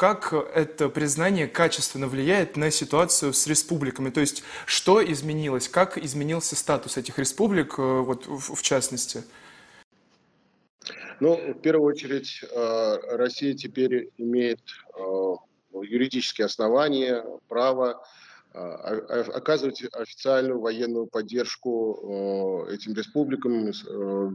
Как это признание качественно влияет на ситуацию с республиками? То есть, что изменилось? Как изменился статус этих республик, вот, в частности? Ну, в первую очередь, Россия теперь имеет юридические основания, право оказывать официальную военную поддержку этим республикам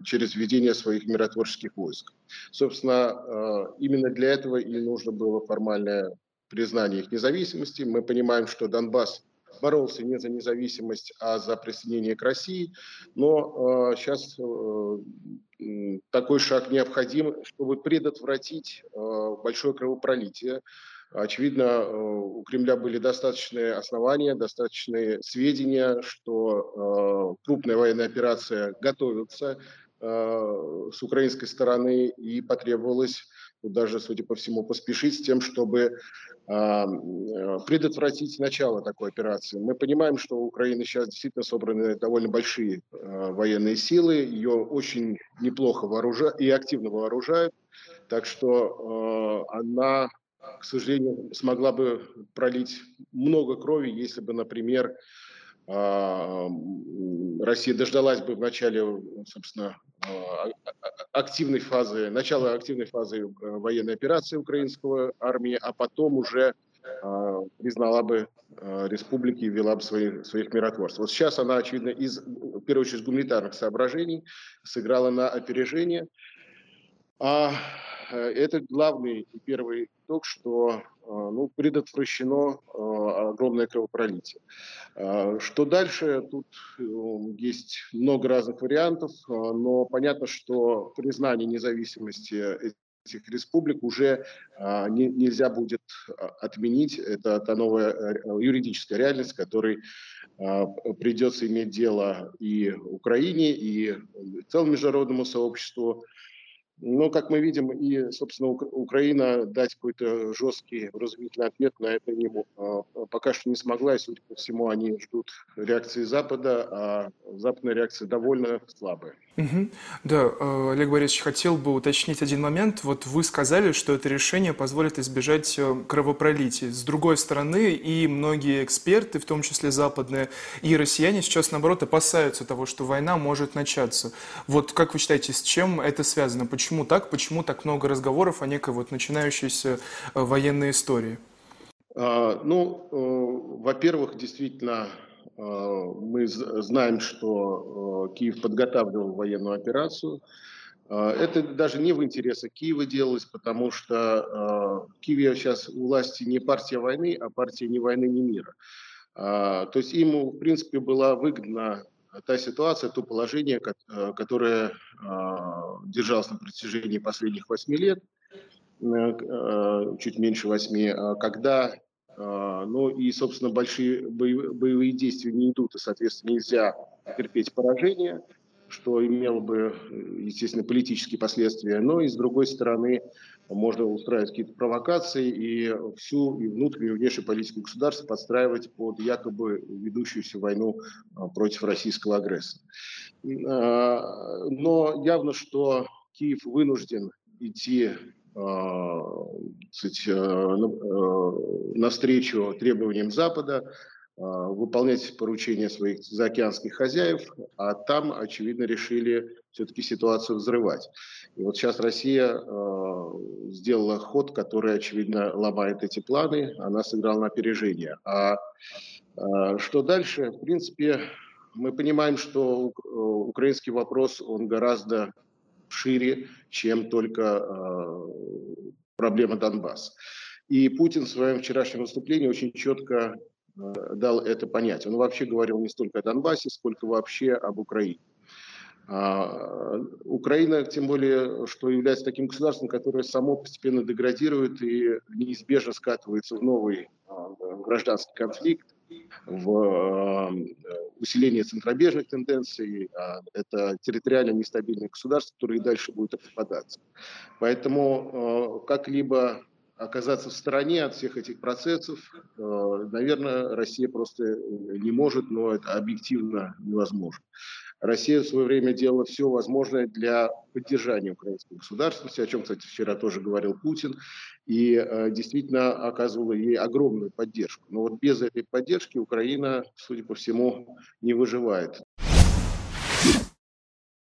через введение своих миротворческих войск. Собственно, именно для этого и нужно было формальное признание их независимости. Мы понимаем, что Донбасс боролся не за независимость, а за присоединение к России. Но сейчас такой шаг необходим, чтобы предотвратить большое кровопролитие. Очевидно, у Кремля были достаточные основания, достаточные сведения, что крупная военная операция готовится с украинской стороны, и потребовалось даже, судя по всему, поспешить с тем, чтобы предотвратить начало такой операции. Мы понимаем, что у Украины сейчас действительно собраны довольно большие военные силы, ее очень неплохо вооружают и активно вооружают, так что она, к сожалению, смогла бы пролить много крови, если бы, например, Россия дождалась бы в начале, собственно, активной фазы, начала активной фазы военной операции украинской армии, а потом уже признала бы республики и вела бы своих миротворцев. Вот сейчас она, очевидно, в первую очередь, из гуманитарных соображений сыграла на опережение. Это главный и первый итог, что предотвращено огромное кровопролитие. Что дальше? Тут есть много разных вариантов, но понятно, что признание независимости этих республик уже нельзя будет отменить. Это та новая юридическая реальность, с которой придется иметь дело и Украине, и целому международному сообществу. Но, как мы видим, и, собственно, Украина дать какой-то жесткий разумительный ответ на это пока что не смогла, и, судя по всему, они ждут реакции Запада, а западная реакция довольно слабая. Угу. Да, Олег Борисович, хотел бы уточнить один момент. Вот вы сказали, что это решение позволит избежать кровопролития. С другой стороны, и многие эксперты, в том числе западные, и россияне сейчас, наоборот, опасаются того, что война может начаться. Вот как вы считаете, с чем это связано? Почему так много разговоров о некой вот начинающейся военной истории? Во-первых, действительно, мы знаем, что Киев подготавливал военную операцию. Это даже не в интересах Киева делалось, потому что в Киеве сейчас у власти не партия войны, а партия ни войны, ни мира. То есть ему, в принципе, была выгодна та ситуация, то положение, которое держалось на протяжении последних 8 лет, чуть меньше 8, когда, собственно, большие боевые действия не идут, и, соответственно, нельзя терпеть поражение, что имело бы, естественно, политические последствия, но и, с другой стороны, можно устраивать какие-то провокации и всю и внутреннюю, и внешнюю политику государства подстраивать под якобы ведущуюся войну против российского агрессора. Но явно, что Киев вынужден идти навстречу требованиям Запада, выполнять поручения своих заокеанских хозяев, а там, очевидно, решили все-таки ситуацию взрывать. И вот сейчас Россия сделала ход, который, очевидно, ломает эти планы, она сыграла на опережение. А что дальше? В принципе, мы понимаем, что украинский вопрос, он гораздо шире, чем только проблема Донбасса. И Путин в своем вчерашнем выступлении очень четко дал это понять. Он вообще говорил не столько о Донбассе, сколько вообще об Украине. Украина, тем более, что является таким государством, которое само постепенно деградирует и неизбежно скатывается в новый гражданский конфликт, в усиление центробежных тенденций. Это территориально нестабильное государство, которое и дальше будет распадаться. Поэтому как-либо оказаться в стороне от всех этих процессов, наверное, Россия просто не может, но это объективно невозможно. Россия в свое время делала все возможное для поддержания украинской государственности, о чем, кстати, вчера тоже говорил Путин, и действительно оказывала ей огромную поддержку. Но вот без этой поддержки Украина, судя по всему, не выживает.